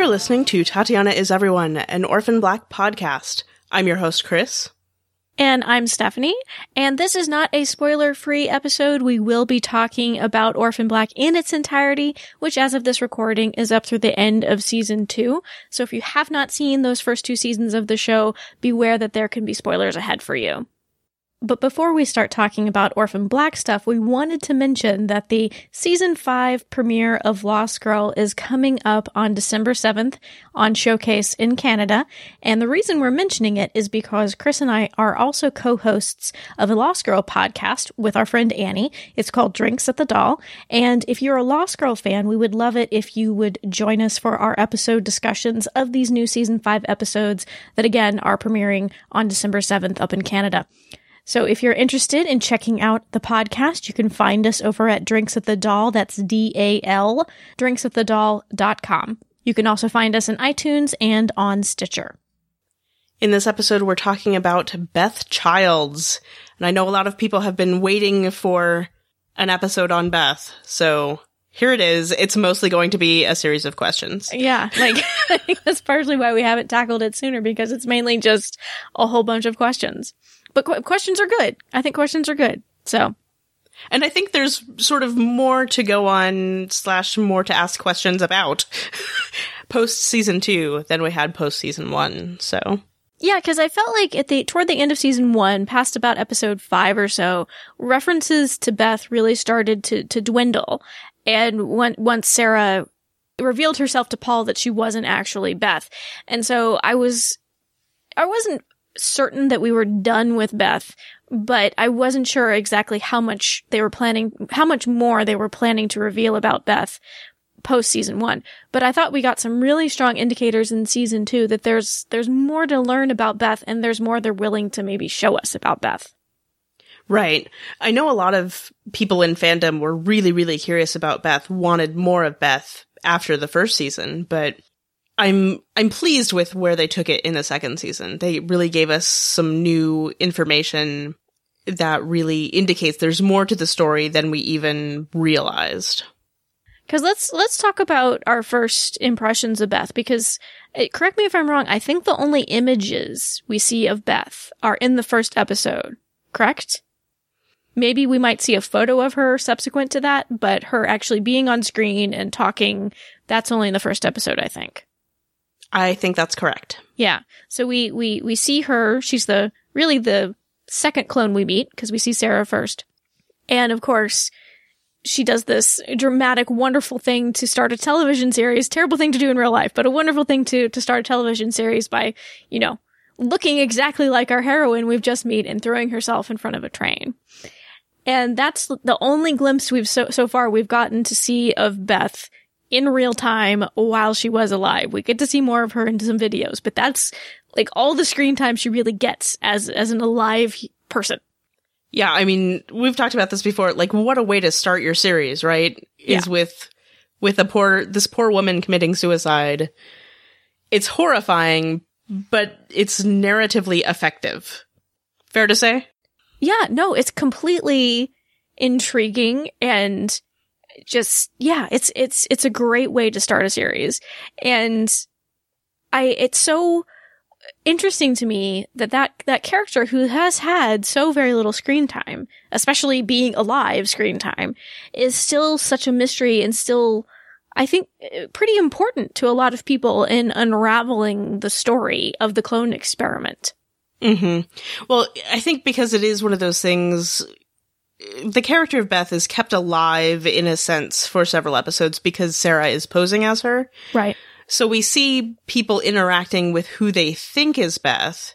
You're listening to Tatiana is Everyone, an Orphan Black podcast. I'm your host, Kris. And I'm Stephanie. And this is not a spoiler-free episode. We will be talking about Orphan Black in its entirety, which as of this recording is up through the end of season 2. So if you have not seen those first 2 seasons of the show, beware that there can be spoilers ahead for you. But before we start talking about Orphan Black stuff, we wanted to mention that the Season 5 premiere of Lost Girl is coming up on December 7th on Showcase in Canada. And the reason we're mentioning it is because Kris and I are also co-hosts of a Lost Girl podcast with our friend Annie. It's called Drinks at the Doll. And if you're a Lost Girl fan, we would love it if you would join us for our episode discussions of these new Season 5 episodes that, again, are premiering on December 7th up in Canada. So if you're interested in checking out the podcast, you can find us over at Drinks at the Doll, that's D-A-L, drinksatthedoll.com. You can also find us on iTunes and on Stitcher. In this episode, we're talking about Beth Childs. And I know a lot of people have been waiting for an episode on Beth, so here it is. It's mostly going to be a series of questions. Yeah, I think that's partially why we haven't tackled it sooner, because it's mainly just a whole bunch of questions. But questions are good. I think questions are good. So, and I think there's sort of more to go on / more to ask questions about post season 2 than we had post season 1. So, yeah, because I felt like toward the end of season 1, past about episode 5 or so, references to Beth really started to dwindle. And once Sarah revealed herself to Paul that she wasn't actually Beth, and so I wasn't certain that we were done with Beth, but I wasn't sure exactly how much more they were planning to reveal about Beth post season 1. But I thought we got some really strong indicators in season 2 that there's more to learn about Beth, and there's more they're willing to maybe show us about Beth. Right. I know a lot of people in fandom were really, really curious about Beth, wanted more of Beth after the first season, but I'm pleased with where they took it in the second season. They really gave us some new information that really indicates there's more to the story than we even realized. Because let's talk about our first impressions of Beth, because, correct me if I'm wrong, I think the only images we see of Beth are in the first episode, correct? Maybe we might see a photo of her subsequent to that, but her actually being on screen and talking, that's only in the first episode, I think. I think that's correct. Yeah. So we see her. She's the second clone we meet, because we see Sarah first. And of course, she does this dramatic, wonderful thing to start a television series. Terrible thing to do in real life, but a wonderful thing to start a television series by, looking exactly like our heroine we've just met and throwing herself in front of a train. And that's the only glimpse we've gotten to see of Beth in real time while she was alive. We get to see more of her in some videos, but that's all the screen time she really gets as an alive person. Yeah, I mean, we've talked about this before. What a way to start your series, right? Is with this poor woman committing suicide. It's horrifying, but it's narratively effective. Fair to say? Yeah, no, it's completely intriguing and it's a great way to start a series. And it's so interesting to me that character who has had so very little screen time, especially being alive screen time, is still such a mystery and still, I think, pretty important to a lot of people in unraveling the story of the clone experiment. Mm-hmm. Well, I think because it is one of those things, the character of Beth is kept alive, in a sense, for several episodes because Sarah is posing as her. Right. So we see people interacting with who they think is Beth,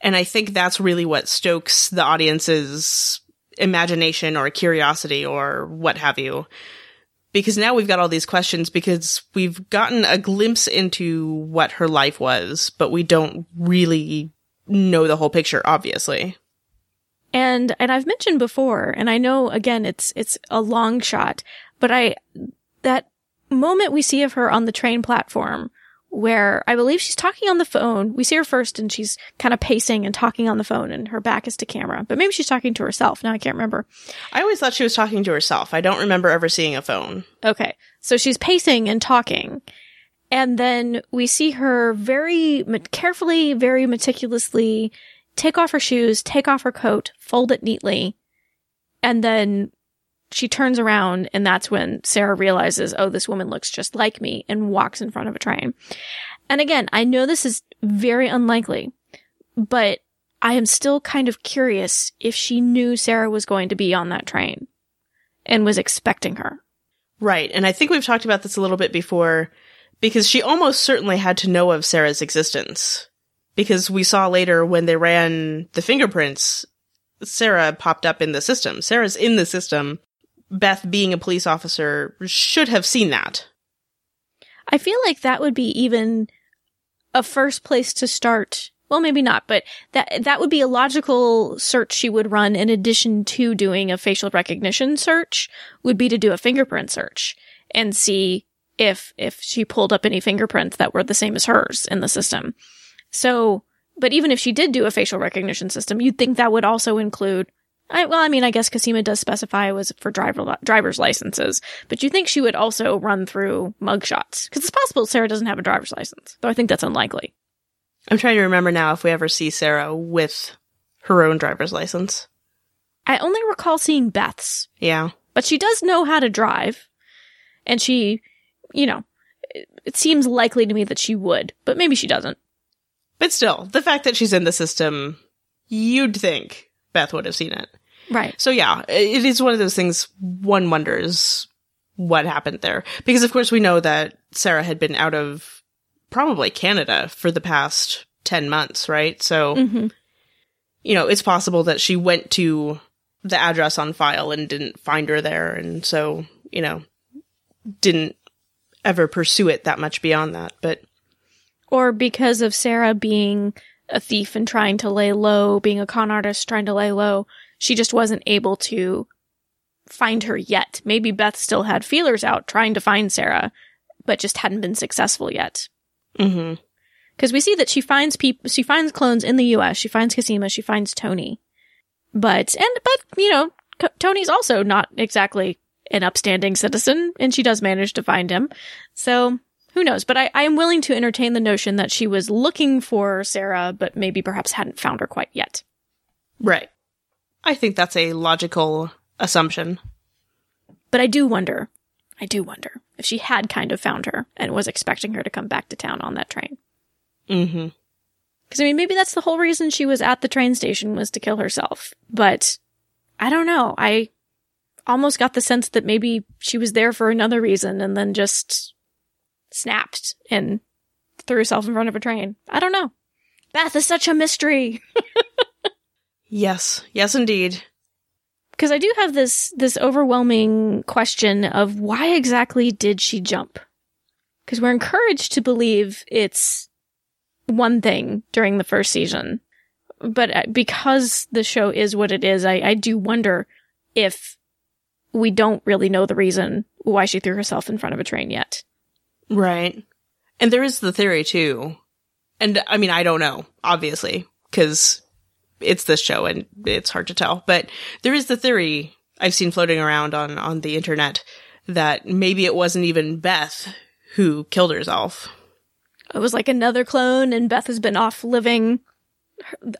and I think that's really what stokes the audience's imagination or curiosity or what have you. Because now we've got all these questions because we've gotten a glimpse into what her life was, but we don't really know the whole picture, obviously. And I've mentioned before, and I know, again, it's a long shot, but that moment we see of her on the train platform where I believe she's talking on the phone. We see her first and she's kind of pacing and talking on the phone and her back is to camera, but maybe she's talking to herself. Now I can't remember. I always thought she was talking to herself. I don't remember ever seeing a phone. Okay. So she's pacing and talking. And then we see her very carefully, very meticulously take off her shoes, take off her coat, fold it neatly. And then she turns around, and that's when Sarah realizes, oh, this woman looks just like me, and walks in front of a train. And again, I know this is very unlikely, but I am still kind of curious if she knew Sarah was going to be on that train and was expecting her. Right. And I think we've talked about this a little bit before, because she almost certainly had to know of Sarah's existence, because we saw later when they ran the fingerprints, Sarah popped up in the system. Sarah's in the system. Beth, being a police officer, should have seen that. I feel like that would be even a first place to start. Well, maybe not, but that would be a logical search she would run in addition to doing a facial recognition search, would be to do a fingerprint search and see if she pulled up any fingerprints that were the same as hers in the system. So, but even if she did do a facial recognition system, you'd think that would also include, I guess Cosima does specify it was for driver's licenses, but you think she would also run through mugshots, because it's possible Sarah doesn't have a driver's license, though I think that's unlikely. I'm trying to remember now if we ever see Sarah with her own driver's license. I only recall seeing Beth's. Yeah. But she does know how to drive. And she, it seems likely to me that she would. But maybe she doesn't. But still, the fact that she's in the system, you'd think Beth would have seen it. Right. So yeah, it is one of those things one wonders what happened there. Because of course we know that Sarah had been out of probably Canada for the past 10 months, right? So, it's possible that she went to the address on file and didn't find her there. And so, didn't ever pursue it that much beyond that. But or because of Sarah being a thief and trying to lay low, being a con artist trying to lay low, she just wasn't able to find her yet. Maybe Beth still had feelers out trying to find Sarah, but just hadn't been successful yet. Mm-hmm. Because we see that she finds people, she finds clones in the U.S., she finds Cosima, she finds Tony. But Tony's also not exactly an upstanding citizen, and she does manage to find him. So, who knows? But I am willing to entertain the notion that she was looking for Sarah, but maybe perhaps hadn't found her quite yet. Right. I think that's a logical assumption. But I do wonder if she had kind of found her and was expecting her to come back to town on that train. Mm-hmm. Because, maybe that's the whole reason she was at the train station, was to kill herself. But I don't know. I almost got the sense that maybe she was there for another reason and then just snapped and threw herself in front of a train. I don't know. Beth is such a mystery. Yes. Yes, indeed. Because I do have this overwhelming question of why exactly did she jump? Because we're encouraged to believe it's one thing during the first season. But because the show is what it is, I do wonder if we don't really know the reason why she threw herself in front of a train yet. Right. And there is the theory, too. And, I don't know, obviously, because it's this show and it's hard to tell, but there is the theory I've seen floating around on the internet that maybe it wasn't even Beth who killed herself. It was like another clone, and Beth has been off living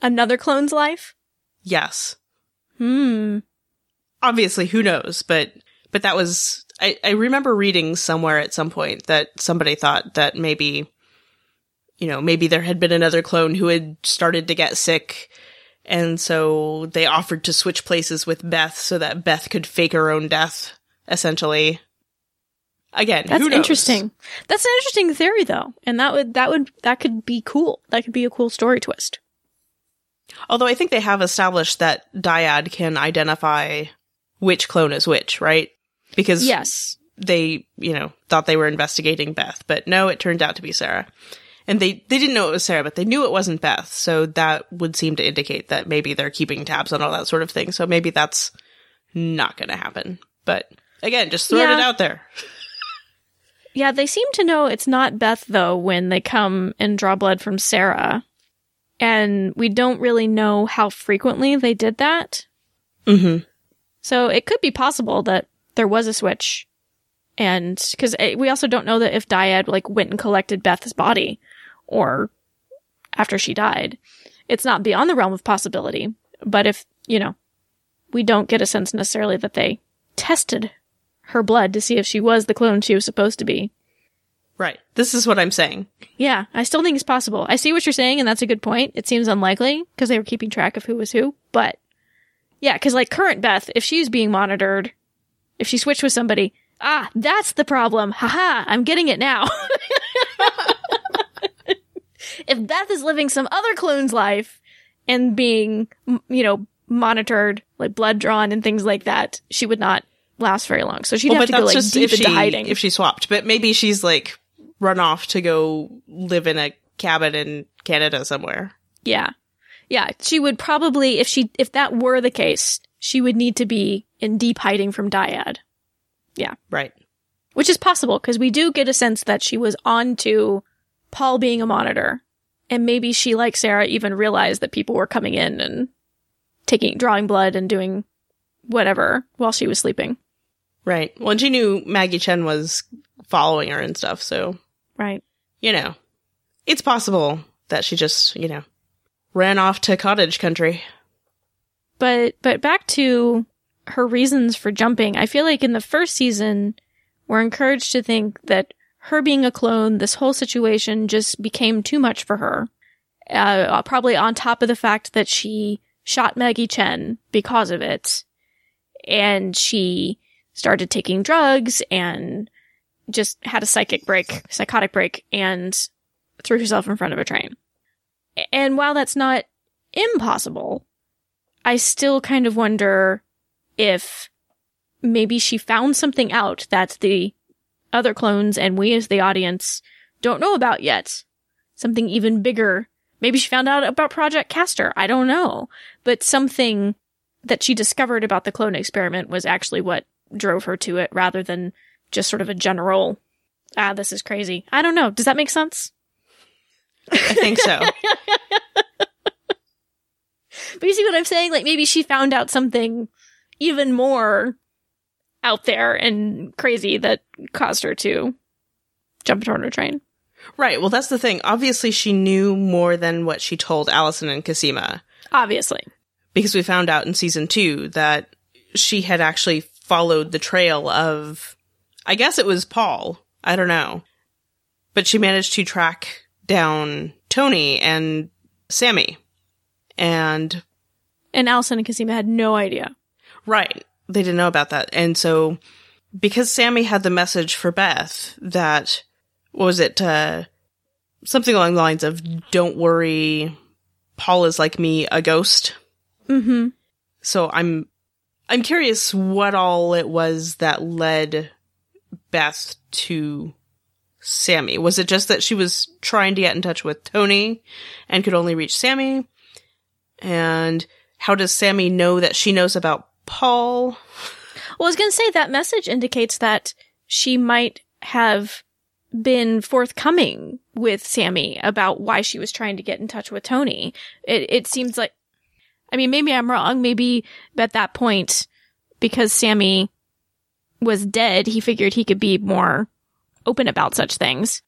another clone's life? Yes. Obviously, who knows, but that was, I remember reading somewhere at some point that somebody thought that maybe there had been another clone who had started to get sick. And so they offered to switch places with Beth so that Beth could fake her own death, essentially. Again, that's who knows? Interesting. That's an interesting theory, though. And that could be cool. That could be a cool story twist. Although I think they have established that Dyad can identify which clone is which, right? Because yes, they, thought they were investigating Beth, but no, it turned out to be Sarah. And they didn't know it was Sarah, but they knew it wasn't Beth. So that would seem to indicate that maybe they're keeping tabs on all that sort of thing. So maybe that's not going to happen. But again, just throwing it out there. Yeah, they seem to know it's not Beth, though, when they come and draw blood from Sarah. And we don't really know how frequently they did that. Mm-hmm. So it could be possible that there was a switch And because we also don't know that if Dyad like went and collected Beth's body or after she died. It's not beyond the realm of possibility. But if, you know, we don't get a sense necessarily that they tested her blood to see if she was the clone she was supposed to be. Right. This is what I'm saying. Yeah. I still think it's possible. I see what you're saying, and that's a good point. It seems unlikely because they were keeping track of who was who. But yeah, because like current Beth, if she's being monitored, if she switched with somebody, ah, that's the problem. Haha, I'm getting it now. If Beth is living some other clone's life and being, you know, monitored, like blood drawn and things like that, she would not last very long. So she'd have to go like deep into hiding. If she swapped. But maybe she's like run off to go live in a cabin in Canada somewhere. Yeah. Yeah. She would probably, if that were the case, she would need to be in deep hiding from Dyad. Yeah. Right. Which is possible because we do get a sense that she was on to Paul being a monitor. And maybe she, like Sarah, even realized that people were coming in and drawing blood and doing whatever while she was sleeping. Right. Well, and she knew Maggie Chen was following her and stuff, so. Right. You know, it's possible that she just, you know, ran off to cottage country. But back to her reasons for jumping, I feel like in the first season, we're encouraged to think that her being a clone, this whole situation just became too much for her. Probably on top of the fact that she shot Maggie Chen because of it. And she started taking drugs and just had a psychotic break, and threw herself in front of a train. And while that's not impossible, I still kind of wonder if maybe she found something out that the other clones and we as the audience don't know about yet. Something even bigger. Maybe she found out about Project Castor. I don't know. But something that she discovered about the clone experiment was actually what drove her to it rather than just sort of a general, this is crazy. I don't know. Does that make sense? I think so. But you see what I'm saying? Like maybe she found out something even more out there and crazy that caused her to jump on her train. Right. Well, that's the thing. Obviously, she knew more than what she told Allison and Cosima. Obviously. Because we found out in season 2 that she had actually followed the trail of, I guess it was Paul. I don't know. But she managed to track down Tony and Sammy. And Allison and Cosima had no idea. Right. They didn't know about that. And so, because Sammy had the message for Beth that, what was it, something along the lines of, don't worry, Paul is like me, a ghost. Mm-hmm. So I'm curious what all it was that led Beth to Sammy. Was it just that she was trying to get in touch with Tony and could only reach Sammy? And how does Sammy know that she knows about Paul? Well, I was going to say that message indicates that she might have been forthcoming with Sammy about why she was trying to get in touch with Tony. It seems like, I mean, maybe I'm wrong. Maybe at that point, because Sammy was dead, he figured he could be more open about such things.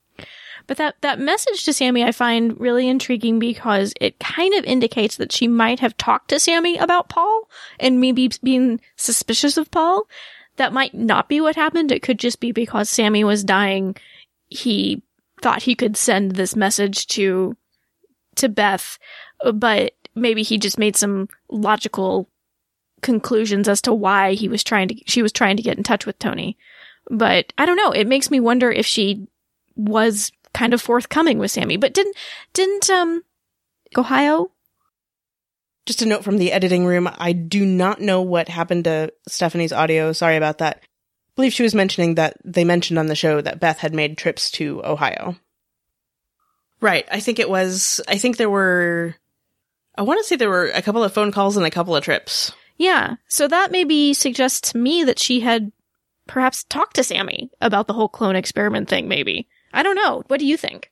But that message to Sammy I find really intriguing because it kind of indicates that she might have talked to Sammy about Paul and maybe being suspicious of Paul. That might not be what happened. It could just be because Sammy was dying. He thought he could send this message to Beth, but maybe he just made some logical conclusions as to why she was trying to get in touch with Tony. But I don't know. It makes me wonder if she was kind of forthcoming with Sammy, but didn't Ohio? Just a note from the editing room. I do not know what happened to Stephanie's audio. Sorry about that. I believe she was mentioning that they mentioned on the show that Beth had made trips to Ohio. Right. I want to say there were a couple of phone calls and a couple of trips. Yeah. So that maybe suggests to me that she had perhaps talked to Sammy about the whole clone experiment thing, maybe. I don't know. What do you think?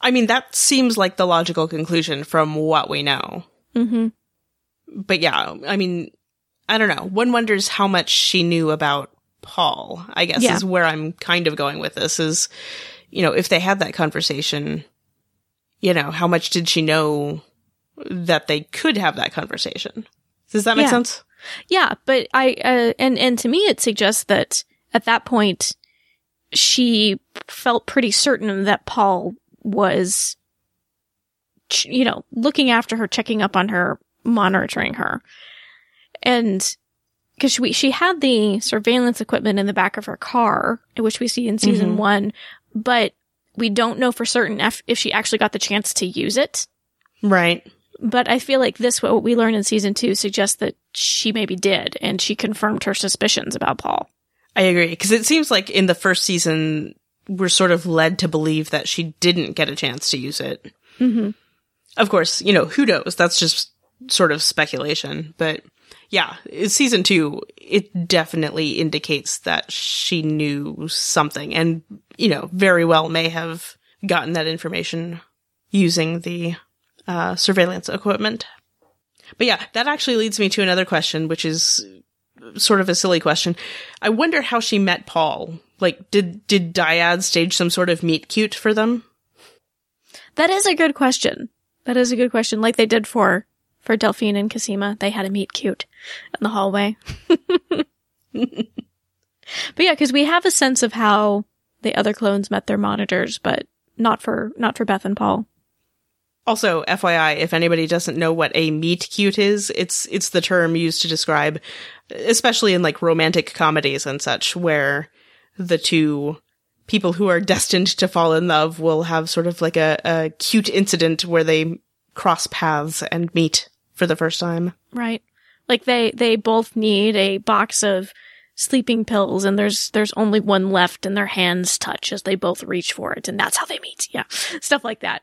I mean, that seems like the logical conclusion from what we know. Mm-hmm. But yeah, I mean, I don't know. One wonders how much she knew about Paul, I guess, is where I'm kind of going with this is, you know, if they had that conversation, you know, how much did she know that they could have that conversation? Does that make sense? Yeah, but and to me it suggests that at that point she felt pretty certain that Paul was, you know, looking after her, checking up on her, monitoring her. And because she had the surveillance equipment in the back of her car, which we see in season one, but we don't know for certain if she actually got the chance to use it. Right. But I feel like this, what we learn in season two, suggests that she maybe did, and she confirmed her suspicions about Paul. I agree, because it seems like in the first season, we're sort of led to believe that she didn't get a chance to use it. Mm-hmm. Of course, you know, who knows? That's just sort of speculation. But yeah, season two, it definitely indicates that she knew something and, you know, very well may have gotten that information using the surveillance equipment. But yeah, that actually leads me to another question, which is sort of a silly question. I wonder how she met Paul. Like, did Dyad stage some sort of meet-cute for them? That is a good question. That is a good question. Like they did for Delphine and Cosima. They had a meet-cute in the hallway. But yeah, because we have a sense of how the other clones met their monitors, but not for Beth and Paul. Also, FYI, if anybody doesn't know what a meet-cute is, it's the term used to describe, especially in like romantic comedies and such, where the two people who are destined to fall in love will have sort of like a cute incident where they cross paths and meet for the first time. Right. Like they both need a box of sleeping pills, and there's only one left, and their hands touch as they both reach for it, and that's how they meet. Yeah. Stuff like that.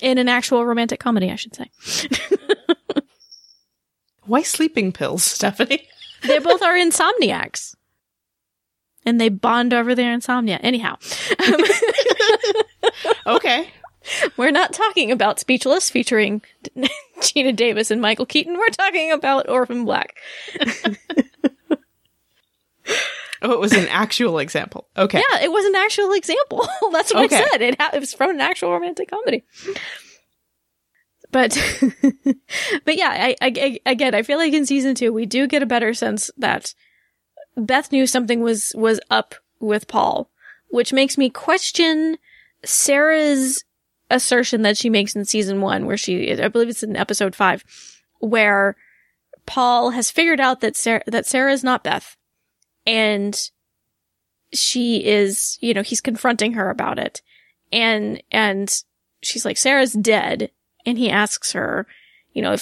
In an actual romantic comedy, I should say. Why sleeping pills, Stephanie? They both are insomniacs. And they bond over their insomnia. Anyhow. Okay. We're not talking about Speechless featuring Gina Davis and Michael Keaton. We're talking about Orphan Black. Oh, it was an actual example. Okay. Yeah, it was an actual example. That's what I said. It was from an actual romantic comedy. But, but yeah, I feel like in season two, we do get a better sense that Beth knew something was up with Paul, which makes me question Sarah's assertion that she makes in season one, where I believe it's in episode 5, where Paul has figured out that Sarah is not Beth. And she is, you know, he's confronting her about it. And she's like, Sarah's dead. And he asks her, you know,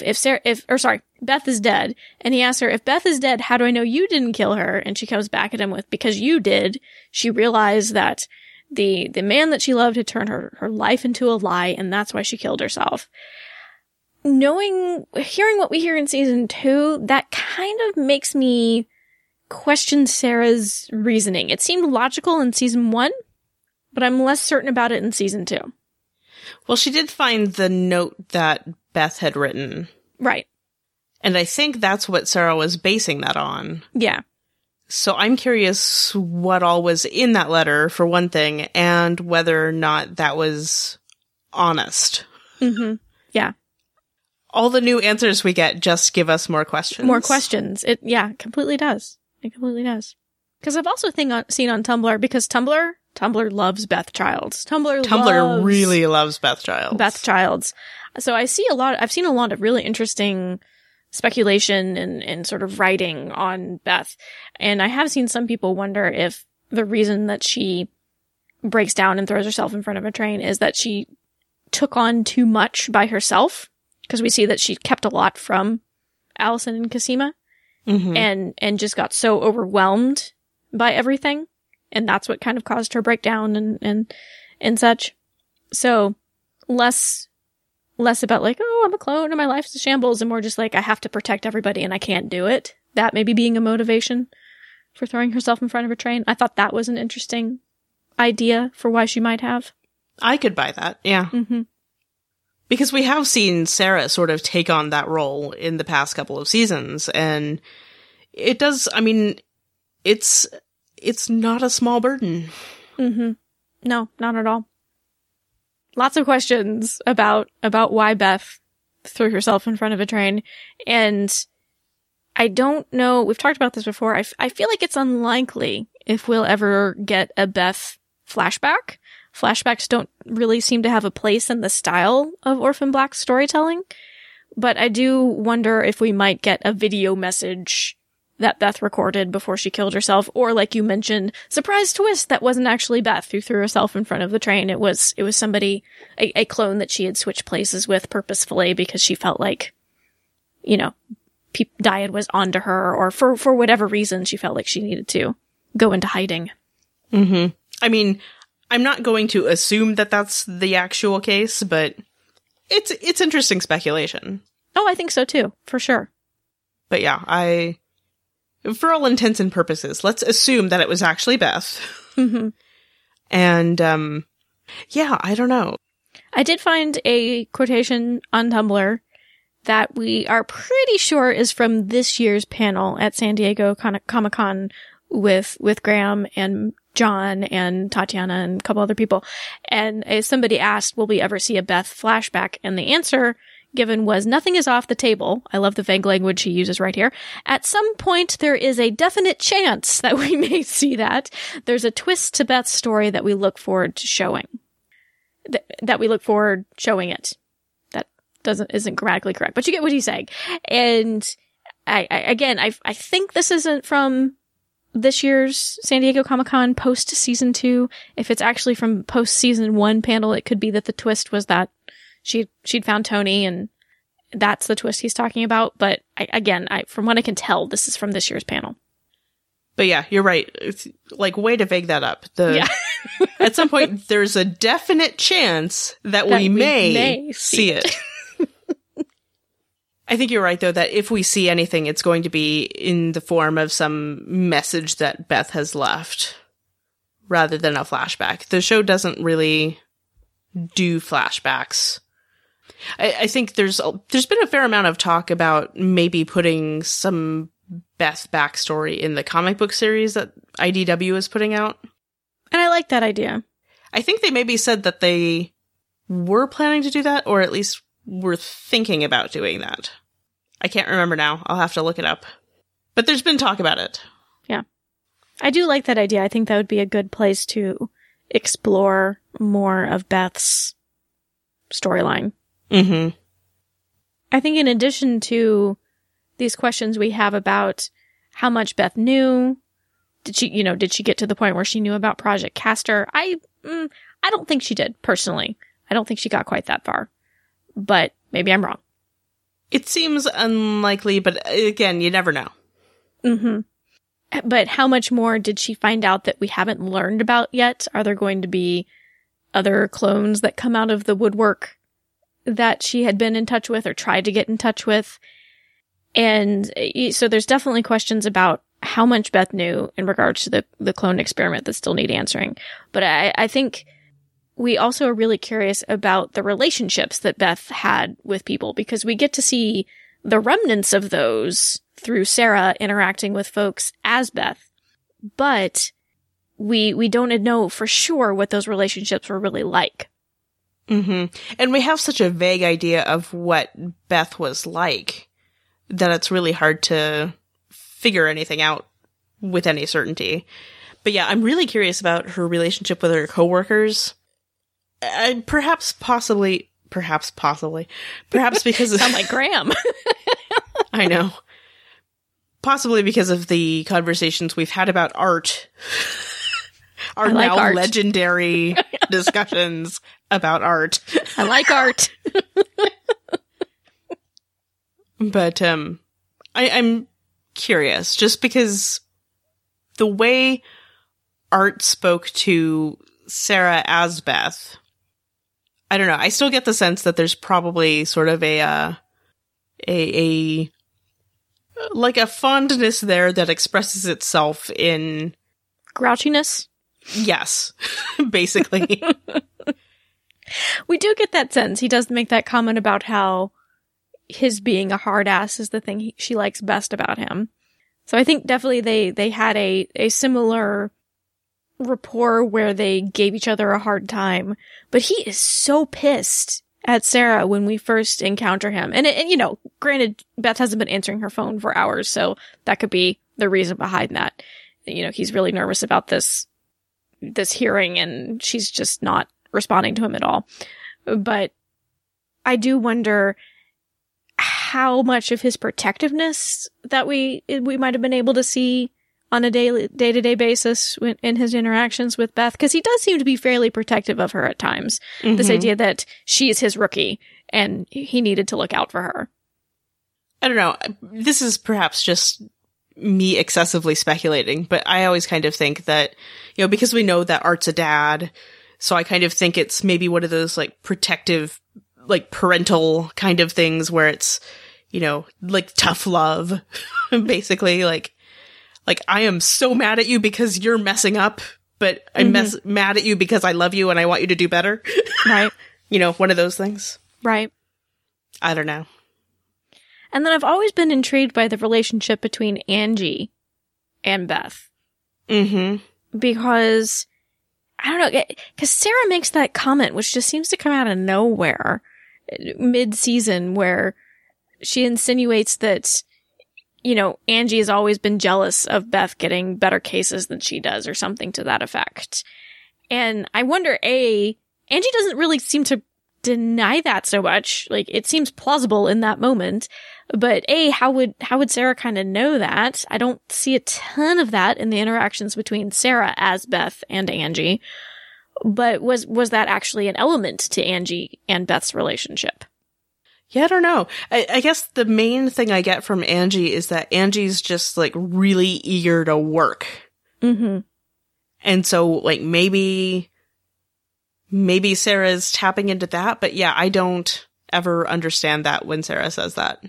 Beth is dead. And he asks her, if Beth is dead, how do I know you didn't kill her? And she comes back at him with, because you did. She realized that the man that she loved had turned her life into a lie. And that's why she killed herself. Hearing what we hear in season two, that kind of makes me question Sarah's reasoning. It seemed logical in season 1, but I'm less certain about it in season 2. Well, she did find the note that Beth had written. Right. And I think that's what Sarah was basing that on. Yeah. So I'm curious what all was in that letter, for one thing, and whether or not that was honest. Mm-hmm. Yeah. All the new answers we get just give us more questions. More questions. It completely does. It completely does. Because I've also seen on Tumblr, because Tumblr loves Beth Childs. Tumblr really loves Beth Childs. Beth Childs. So I've seen a lot of really interesting speculation and sort of writing on Beth. And I have seen some people wonder if the reason that she breaks down and throws herself in front of a train is that she took on too much by herself. Because we see that she kept a lot from Allison and Cosima. Mm-hmm. And just got so overwhelmed by everything. And that's what kind of caused her breakdown and such. So less about like, oh, I'm a clone and my life's a shambles, and more just like, I have to protect everybody and I can't do it. That maybe being a motivation for throwing herself in front of a train. I thought that was an interesting idea for why she might have. I could buy that. Yeah. Mm-hmm. Because we have seen Sarah sort of take on that role in the past couple of seasons, and it does, I mean, It's not a small burden. Mm-hmm. No, not at all. Lots of questions about why Beth threw herself in front of a train. And I don't know. We've talked about this before. I feel like it's unlikely if we'll ever get a Beth flashback. Flashbacks don't really seem to have a place in the style of Orphan Black storytelling. But I do wonder if we might get a video message that Beth recorded before she killed herself, or, like you mentioned, surprise twist, that wasn't actually Beth who threw herself in front of the train. It was somebody, a clone that she had switched places with purposefully because she felt like, you know, Dyad was onto her, or for whatever reason she felt like she needed to go into hiding. Mm-hmm. I mean, I'm not going to assume that that's the actual case, but it's interesting speculation. Oh, I think so too, for sure. But yeah, for all intents and purposes, let's assume that it was actually Beth. Mm-hmm. And, yeah, I don't know. I did find a quotation on Tumblr that we are pretty sure is from this year's panel at San Diego Comic-Con with Graham and John and Tatiana and a couple other people. And somebody asked, will we ever see a Beth flashback? And the answer given was, nothing is off the table. I love the vague language she uses right here. At some point, there is a definite chance that we may see that. There's a twist to Beth's story that we look forward to showing. That we look forward showing it. That isn't grammatically correct, but you get what he's saying. And I think this isn't from this year's San Diego Comic-Con post season 2. If it's actually from post season 1 panel, it could be that the twist was that she'd found Tony, and that's the twist he's talking about. But I, from what I can tell, this is from this year's panel. But yeah, you're right. It's like, way to vague that up. At some point, there's a definite chance that we may see it. I think you're right, though, that if we see anything, it's going to be in the form of some message that Beth has left, rather than a flashback. The show doesn't really do flashbacks. I think there's been a fair amount of talk about maybe putting some Beth backstory in the comic book series that IDW is putting out. And I like that idea. I think they maybe said that they were planning to do that, or at least were thinking about doing that. I can't remember now. I'll have to look it up. But there's been talk about it. Yeah. I do like that idea. I think that would be a good place to explore more of Beth's storyline. Mm-hmm. I think in addition to these questions we have about how much Beth knew, did she get to the point where she knew about Project Castor? I don't think she did, personally. I don't think she got quite that far. But maybe I'm wrong. It seems unlikely, but again, you never know. Mm-hmm. But how much more did she find out that we haven't learned about yet? Are there going to be other clones that come out of the woodwork that she had been in touch with or tried to get in touch with? And so there's definitely questions about how much Beth knew in regards to the clone experiment that still need answering. But I think we also are really curious about the relationships that Beth had with people, because we get to see the remnants of those through Sarah interacting with folks as Beth, but we don't know for sure what those relationships were really like. Mm-hmm. And we have such a vague idea of what Beth was like that it's really hard to figure anything out with any certainty. But yeah, I'm really curious about her relationship with her coworkers. And perhaps because of... Sound like Graham. I know. Possibly because of the conversations we've had about Art. Our now Art. Legendary discussions about Art. I like Art. But I'm curious, just because the way Art spoke to Sarah as Beth, I don't know. I still get the sense that there's probably sort of a like a fondness there that expresses itself in grouchiness. Yes, basically. We do get that sense. He does make that comment about how his being a hard ass is the thing she likes best about him. So I think definitely they had a similar rapport where they gave each other a hard time. But he is so pissed at Sarah when we first encounter him. And you know, granted, Beth hasn't been answering her phone for hours, so that could be the reason behind that. You know, he's really nervous about this hearing, and she's just not responding to him at all. But I do wonder how much of his protectiveness that we might have been able to see on a day-to-day basis in his interactions with Beth, because he does seem to be fairly protective of her at times. Mm-hmm. This idea that she is his rookie and he needed to look out for her. I don't know. This is perhaps just me excessively speculating, but I always kind of think that, you know, because we know that Art's a dad, so I kind of think it's maybe one of those, like, protective, like, parental kind of things where it's, you know, like, tough love, basically, like, I am so mad at you because you're messing up, but I'm mad at you because I love you and I want you to do better. Right. You know, one of those things. Right. I don't know. And then I've always been intrigued by the relationship between Angie and Beth. Mm-hmm. Because, I don't know, because Sarah makes that comment, which just seems to come out of nowhere mid-season, where she insinuates that, you know, Angie has always been jealous of Beth getting better cases than she does or something to that effect. And I wonder, Angie doesn't really seem to deny that so much. Like, it seems plausible in that moment. But how would Sarah kind of know that? I don't see a ton of that in the interactions between Sarah as Beth and Angie. But was that actually an element to Angie and Beth's relationship? Yeah, I don't know. I guess the main thing I get from Angie is that Angie's just, like, really eager to work. Mm-hmm. And so, like, maybe Sarah's tapping into that. But yeah, I don't ever understand that when Sarah says that.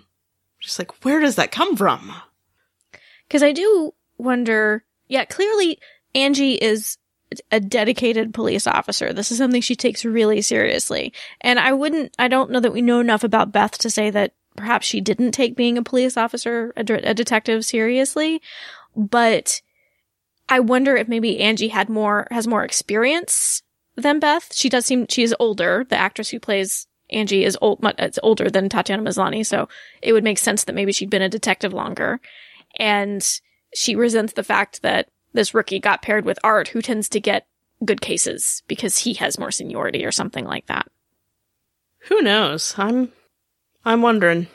Just like, where does that come from? Because I do wonder, yeah, clearly Angie is a dedicated police officer. This is something she takes really seriously. And I don't know that we know enough about Beth to say that perhaps she didn't take being a police officer, a detective, seriously. But I wonder if maybe Angie has more experience than Beth. She does seem, she is older. The actress who plays Angie is older than Tatiana Maslany, so it would make sense that maybe she'd been a detective longer. And she resents the fact that this rookie got paired with Art, who tends to get good cases because he has more seniority or something like that. Who knows? I'm wondering.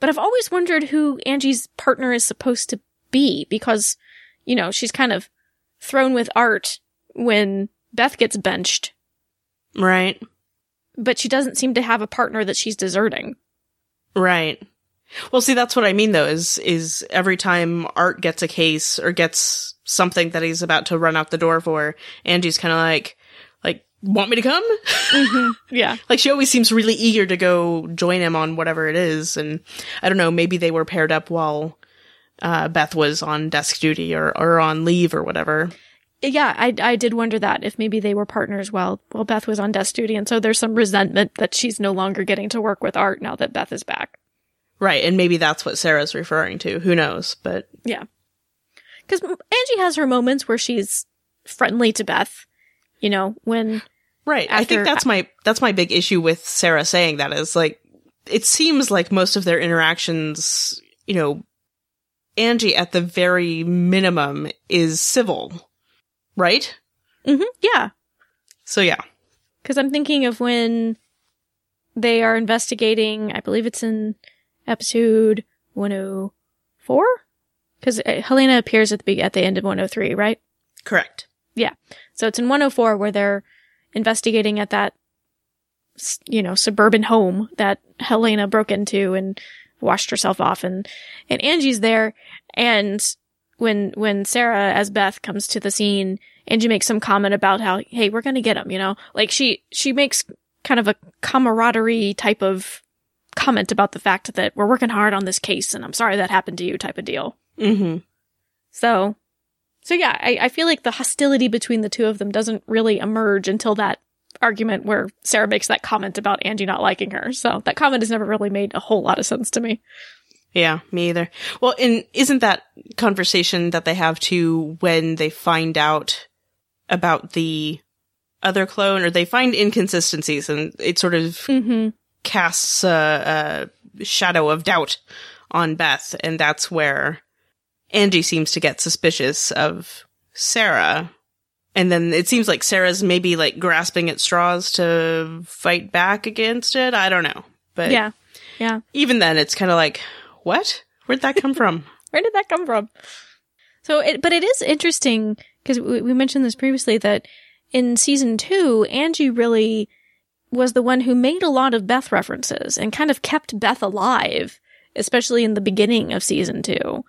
But I've always wondered who Angie's partner is supposed to be, because, you know, she's kind of thrown with Art when Beth gets benched. Right. But she doesn't seem to have a partner that she's deserting. Right. Well, see, that's what I mean, though, is every time Art gets a case or gets something that he's about to run out the door for, Angie's kind of like, want me to come? Mm-hmm. Yeah. Like, she always seems really eager to go join him on whatever it is. And I don't know, maybe they were paired up while Beth was on desk duty or on leave or whatever. Yeah, I did wonder that, if maybe they were partners while Beth was on desk duty. And so there's some resentment that she's no longer getting to work with Art now that Beth is back. Right, and maybe that's what Sarah's referring to. Who knows? But yeah, because Angie has her moments where she's friendly to Beth. You know, when right. I think that's my big issue with Sarah saying that, is like, it seems like most of their interactions, you know, Angie at the very minimum is civil, right? Mm-hmm. Yeah. So yeah, because I'm thinking of when they are investigating. I believe it's in episode 104? Because Helena appears at the end of 103, right? Correct. Yeah. So it's in 104 where they're investigating at that, you know, suburban home that Helena broke into and washed herself off. And Angie's there. And when Sarah as Beth comes to the scene, Angie makes some comment about how, hey, we're going to get him, you know? Like, she makes kind of a camaraderie type of comment about the fact that we're working hard on this case and I'm sorry that happened to you type of deal. Mm-hmm. So yeah, I feel like the hostility between the two of them doesn't really emerge until that argument where Sarah makes that comment about Angie not liking her. So that comment has never really made a whole lot of sense to me. Yeah, me either. Well, and isn't that conversation that they have too when they find out about the other clone, or they find inconsistencies, and it sort of casts a shadow of doubt on Beth, and that's where Angie seems to get suspicious of Sarah. And then it seems like Sarah's maybe like grasping at straws to fight back against it. I don't know. But yeah. Even then, it's kind of like, what? Where'd that come from? Where did that come from? So, it is interesting because we mentioned this previously that in season 2, Angie really was the one who made a lot of Beth references and kind of kept Beth alive, especially in the beginning of season 2,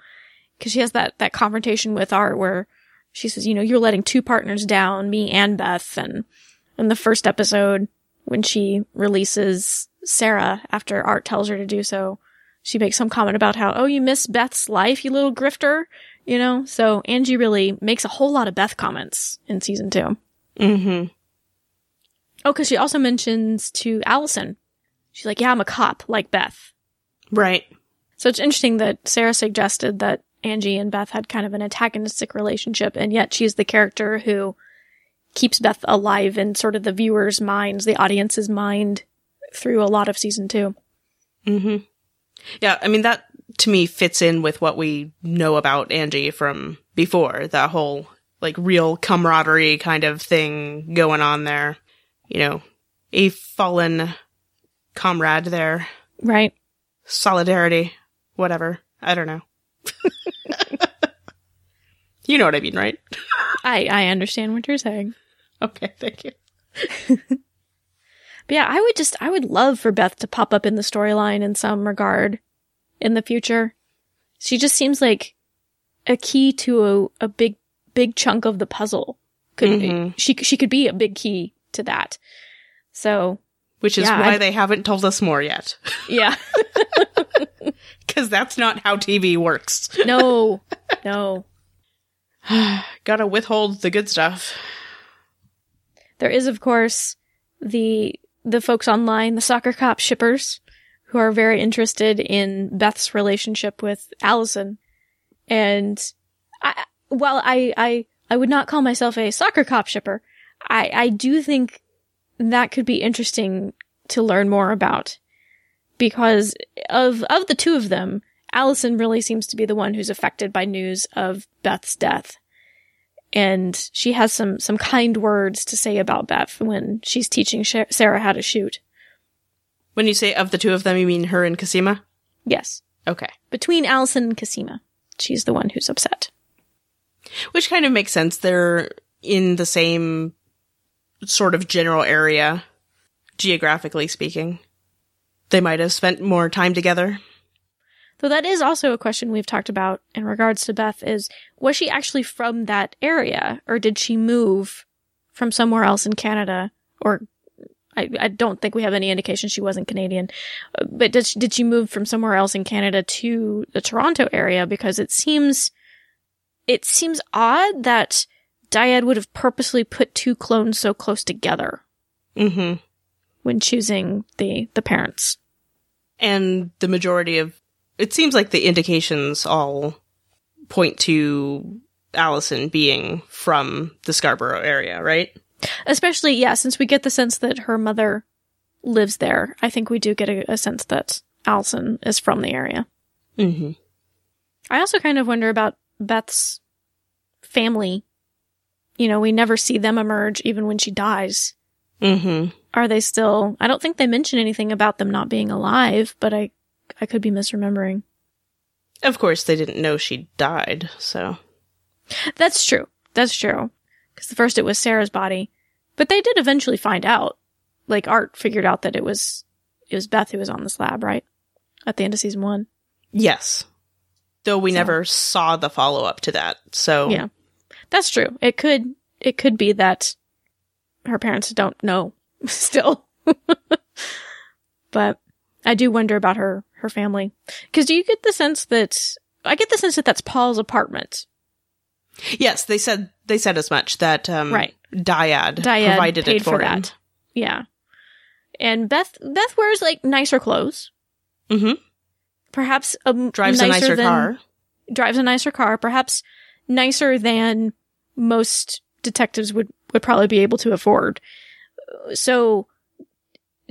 because she has that confrontation with Art where she says, you know, you're letting two partners down, me and Beth. And in the first episode, when she releases Sarah after Art tells her to do so, she makes some comment about how, oh, you miss Beth's life, you little grifter, you know? So Angie really makes a whole lot of Beth comments in season 2. Mm-hmm. Oh, because she also mentions to Allison, she's like, yeah, I'm a cop, like Beth. Right. So it's interesting that Sarah suggested that Angie and Beth had kind of an antagonistic relationship, and yet she's the character who keeps Beth alive in sort of the viewer's minds, the audience's mind, through a lot of season 2. Mm-hmm. Yeah, I mean, that, to me, fits in with what we know about Angie from before, that whole, like, real camaraderie kind of thing going on there. You know, a fallen comrade there. Right. Solidarity. Whatever. I don't know. You know what I mean, right? I understand what you're saying. Okay, thank you. But yeah, I would love for Beth to pop up in the storyline in some regard in the future. She just seems like a key to a big chunk of the puzzle. She could be a big key to that. So, which is why they haven't told us more yet. Yeah. Because that's not how TV works. No. Gotta withhold the good stuff. There is, of course, the folks online, the soccer cop shippers, who are very interested in Beth's relationship with Allison. And I would not call myself a soccer cop shipper, I do think that could be interesting to learn more about. Because of the two of them, Allison really seems to be the one who's affected by news of Beth's death. And she has some kind words to say about Beth when she's teaching Sarah how to shoot. When you say of the two of them, you mean her and Cosima? Yes. Okay. Between Allison and Cosima, she's the one who's upset. Which kind of makes sense. They're in the same sort of general area, geographically speaking. They might have spent more time together. Though that is also a question we've talked about in regards to Beth is, was she actually from that area, or did she move from somewhere else in Canada? Or I don't think we have any indication she wasn't Canadian. But did she move from somewhere else in Canada to the Toronto area? Because it seems odd that Dyad would have purposely put two clones so close together. Mm-hmm. When choosing the parents. And the majority of... It seems like the indications all point to Allison being from the Scarborough area, right? Especially, yeah, since we get the sense that her mother lives there. I think we do get a sense that Allison is from the area. Mm-hmm. I also kind of wonder about Beth's family. You know, we never see them emerge even when she dies. Mm-hmm. Are they still... I don't think they mention anything about them not being alive, but I could be misremembering. Of course, they didn't know she died, so... That's true. Because first it was Sarah's body. But they did eventually find out. Like, Art figured out that it was Beth who was on the slab, right? At the end of season 1. Yes. Though we never saw the follow-up to that, so... Yeah. That's true. It could be that her parents don't know. Still. But I do wonder about her family. Because I get the sense that that's Paul's apartment. Yes, they said as much that right. Dyad provided it for him. That. Yeah. And Beth wears like nicer clothes. Mm-hmm. perhaps drives a nicer car, perhaps nicer than most detectives would probably be able to afford. So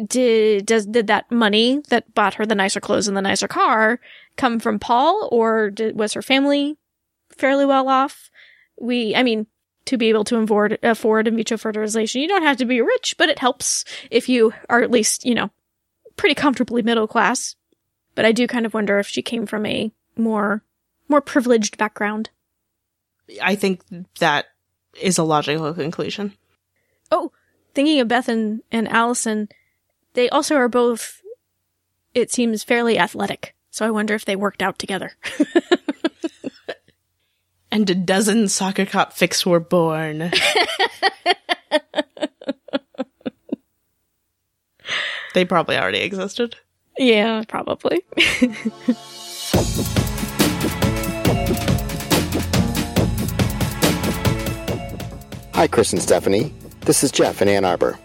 did that money that bought her the nicer clothes and the nicer car come from Paul, or was her family fairly well off? To be able to afford in vitro fertilization, you don't have to be rich, but it helps if you are at least, pretty comfortably middle class. But I do kind of wonder if she came from a more privileged background. I think that is a logical conclusion. Oh, thinking of Beth and Allison, they also are both, it seems, fairly athletic. So I wonder if they worked out together. And a dozen soccer cop fics were born. They probably already existed. Yeah, probably. Hi, Kris and Stephanie. This is Jeff in Ann Arbor.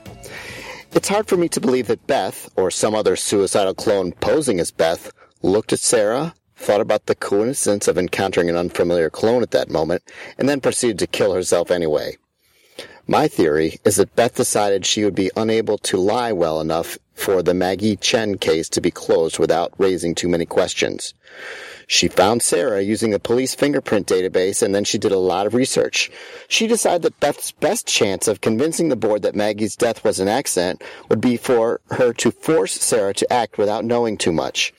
It's hard for me to believe that Beth, or some other suicidal clone posing as Beth, looked at Sarah, thought about the coincidence of encountering an unfamiliar clone at that moment, and then proceeded to kill herself anyway. My theory is that Beth decided she would be unable to lie well enough for the Maggie Chen case to be closed without raising too many questions. She found Sarah using the police fingerprint database, and then she did a lot of research. She decided that Beth's best chance of convincing the board that Maggie's death was an accident would be for her to force Sarah to act without knowing too much.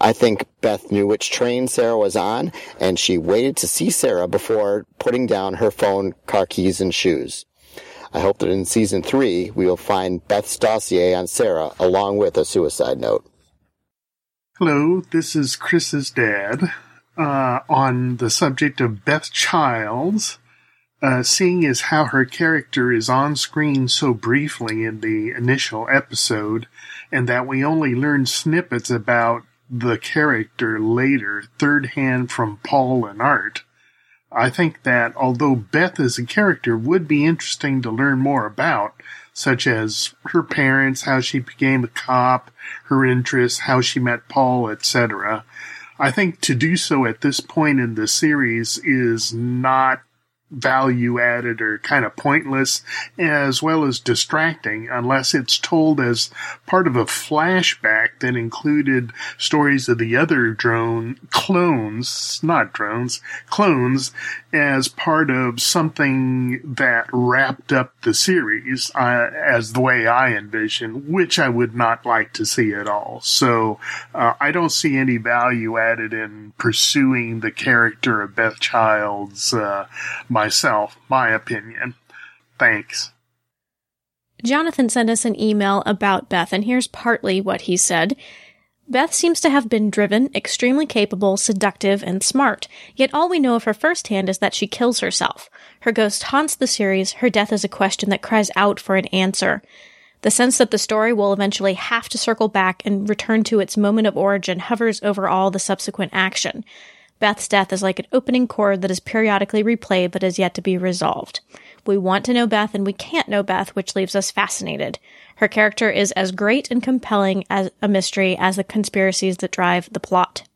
I think Beth knew which train Sarah was on, and she waited to see Sarah before putting down her phone, car keys, and shoes. I hope that in Season 3, we will find Beth's dossier on Sarah, along with a suicide note. Hello, this is Chris's dad. On the subject of Beth Childs, seeing as how her character is on screen so briefly in the initial episode, and that we only learn snippets about the character later, third hand from Paul and Art, I think that although Beth as a character would be interesting to learn more about, such as her parents, how she became a cop, her interests, how she met Paul, etc., I think to do so at this point in the series is not value-added or kind of pointless, as well as distracting, unless it's told as part of a flashback that included stories of the other clones, as part of something that wrapped up the series, as the way I envision, which I would not like to see at all. So I don't see any value added in pursuing the character of Beth Childs my opinion. Thanks. Jonathan sent us an email about Beth, and here's partly what he said. Beth seems to have been driven, extremely capable, seductive, and smart, yet all we know of her firsthand is that she kills herself. Her ghost haunts the series, her death is a question that cries out for an answer. The sense that the story will eventually have to circle back and return to its moment of origin hovers over all the subsequent action. Beth's death is like an opening chord that is periodically replayed but is yet to be resolved. We want to know Beth and we can't know Beth, which leaves us fascinated. Her character is as great and compelling as a mystery as the conspiracies that drive the plot.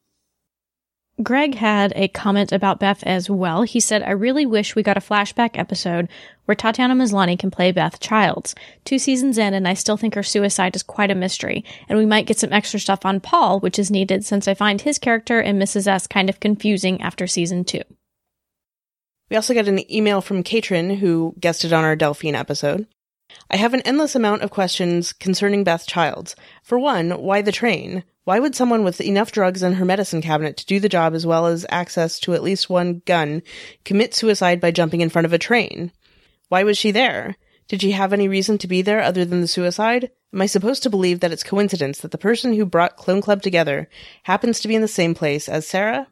Greg had a comment about Beth as well. He said, I really wish we got a flashback episode where Tatiana Maslany can play Beth Childs. 2 seasons in, and I still think her suicide is quite a mystery, and we might get some extra stuff on Paul, which is needed since I find his character and Mrs. S kind of confusing after Season 2. We also got an email from Katrin, who guested on our Delphine episode. I have an endless amount of questions concerning Beth Childs. For one, why the train? Why would someone with enough drugs in her medicine cabinet to do the job as well as access to at least one gun commit suicide by jumping in front of a train? Why was she there? Did she have any reason to be there other than the suicide? Am I supposed to believe that it's coincidence that the person who brought Clone Club together happens to be in the same place as Sarah?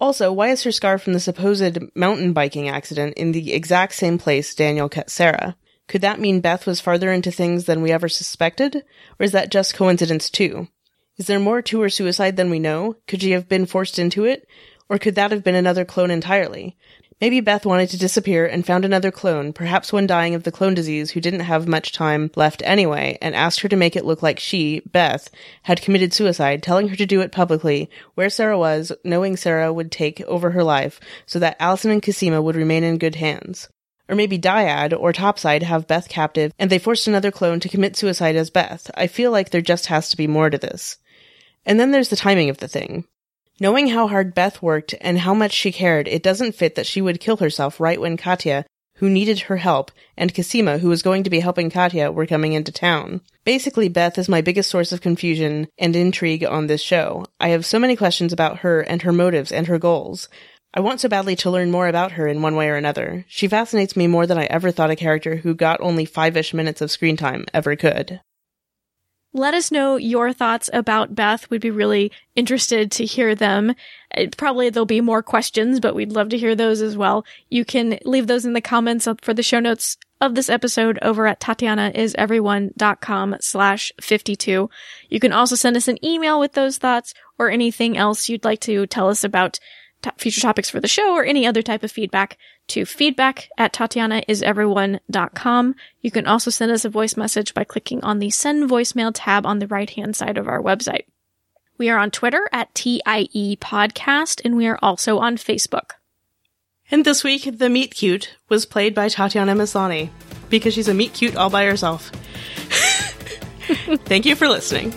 Also, why is her scar from the supposed mountain biking accident in the exact same place Daniel cut Sarah? Could that mean Beth was farther into things than we ever suspected? Or is that just coincidence too? Is there more to her suicide than we know? Could she have been forced into it? Or could that have been another clone entirely? Maybe Beth wanted to disappear and found another clone, perhaps one dying of the clone disease who didn't have much time left anyway, and asked her to make it look like she, Beth, had committed suicide, telling her to do it publicly, where Sarah was, knowing Sarah would take over her life, so that Allison and Cosima would remain in good hands. Or maybe Dyad or Topside have Beth captive, and they forced another clone to commit suicide as Beth. I feel like there just has to be more to this. And then there's the timing of the thing. Knowing how hard Beth worked and how much she cared, it doesn't fit that she would kill herself right when Katya, who needed her help, and Cosima, who was going to be helping Katya, were coming into town. Basically, Beth is my biggest source of confusion and intrigue on this show. I have so many questions about her and her motives and her goals. I want so badly to learn more about her in one way or another. She fascinates me more than I ever thought a character who got only 5-ish minutes of screen time ever could. Let us know your thoughts about Beth. We'd be really interested to hear them. Probably there'll be more questions, but we'd love to hear those as well. You can leave those in the comments for the show notes of this episode over at TatianaIsEveryone.com/52. You can also send us an email with those thoughts or anything else you'd like to tell us about future topics for the show or any other type of feedback to feedback@TatianaIsEveryone.com. You can also send us a voice message by clicking on the Send Voicemail tab on the right-hand side of our website. We are on Twitter at TIE Podcast, and we are also on Facebook. And this week, the Meet Cute was played by Tatiana Maslany, because she's a meet cute all by herself. Thank you for listening.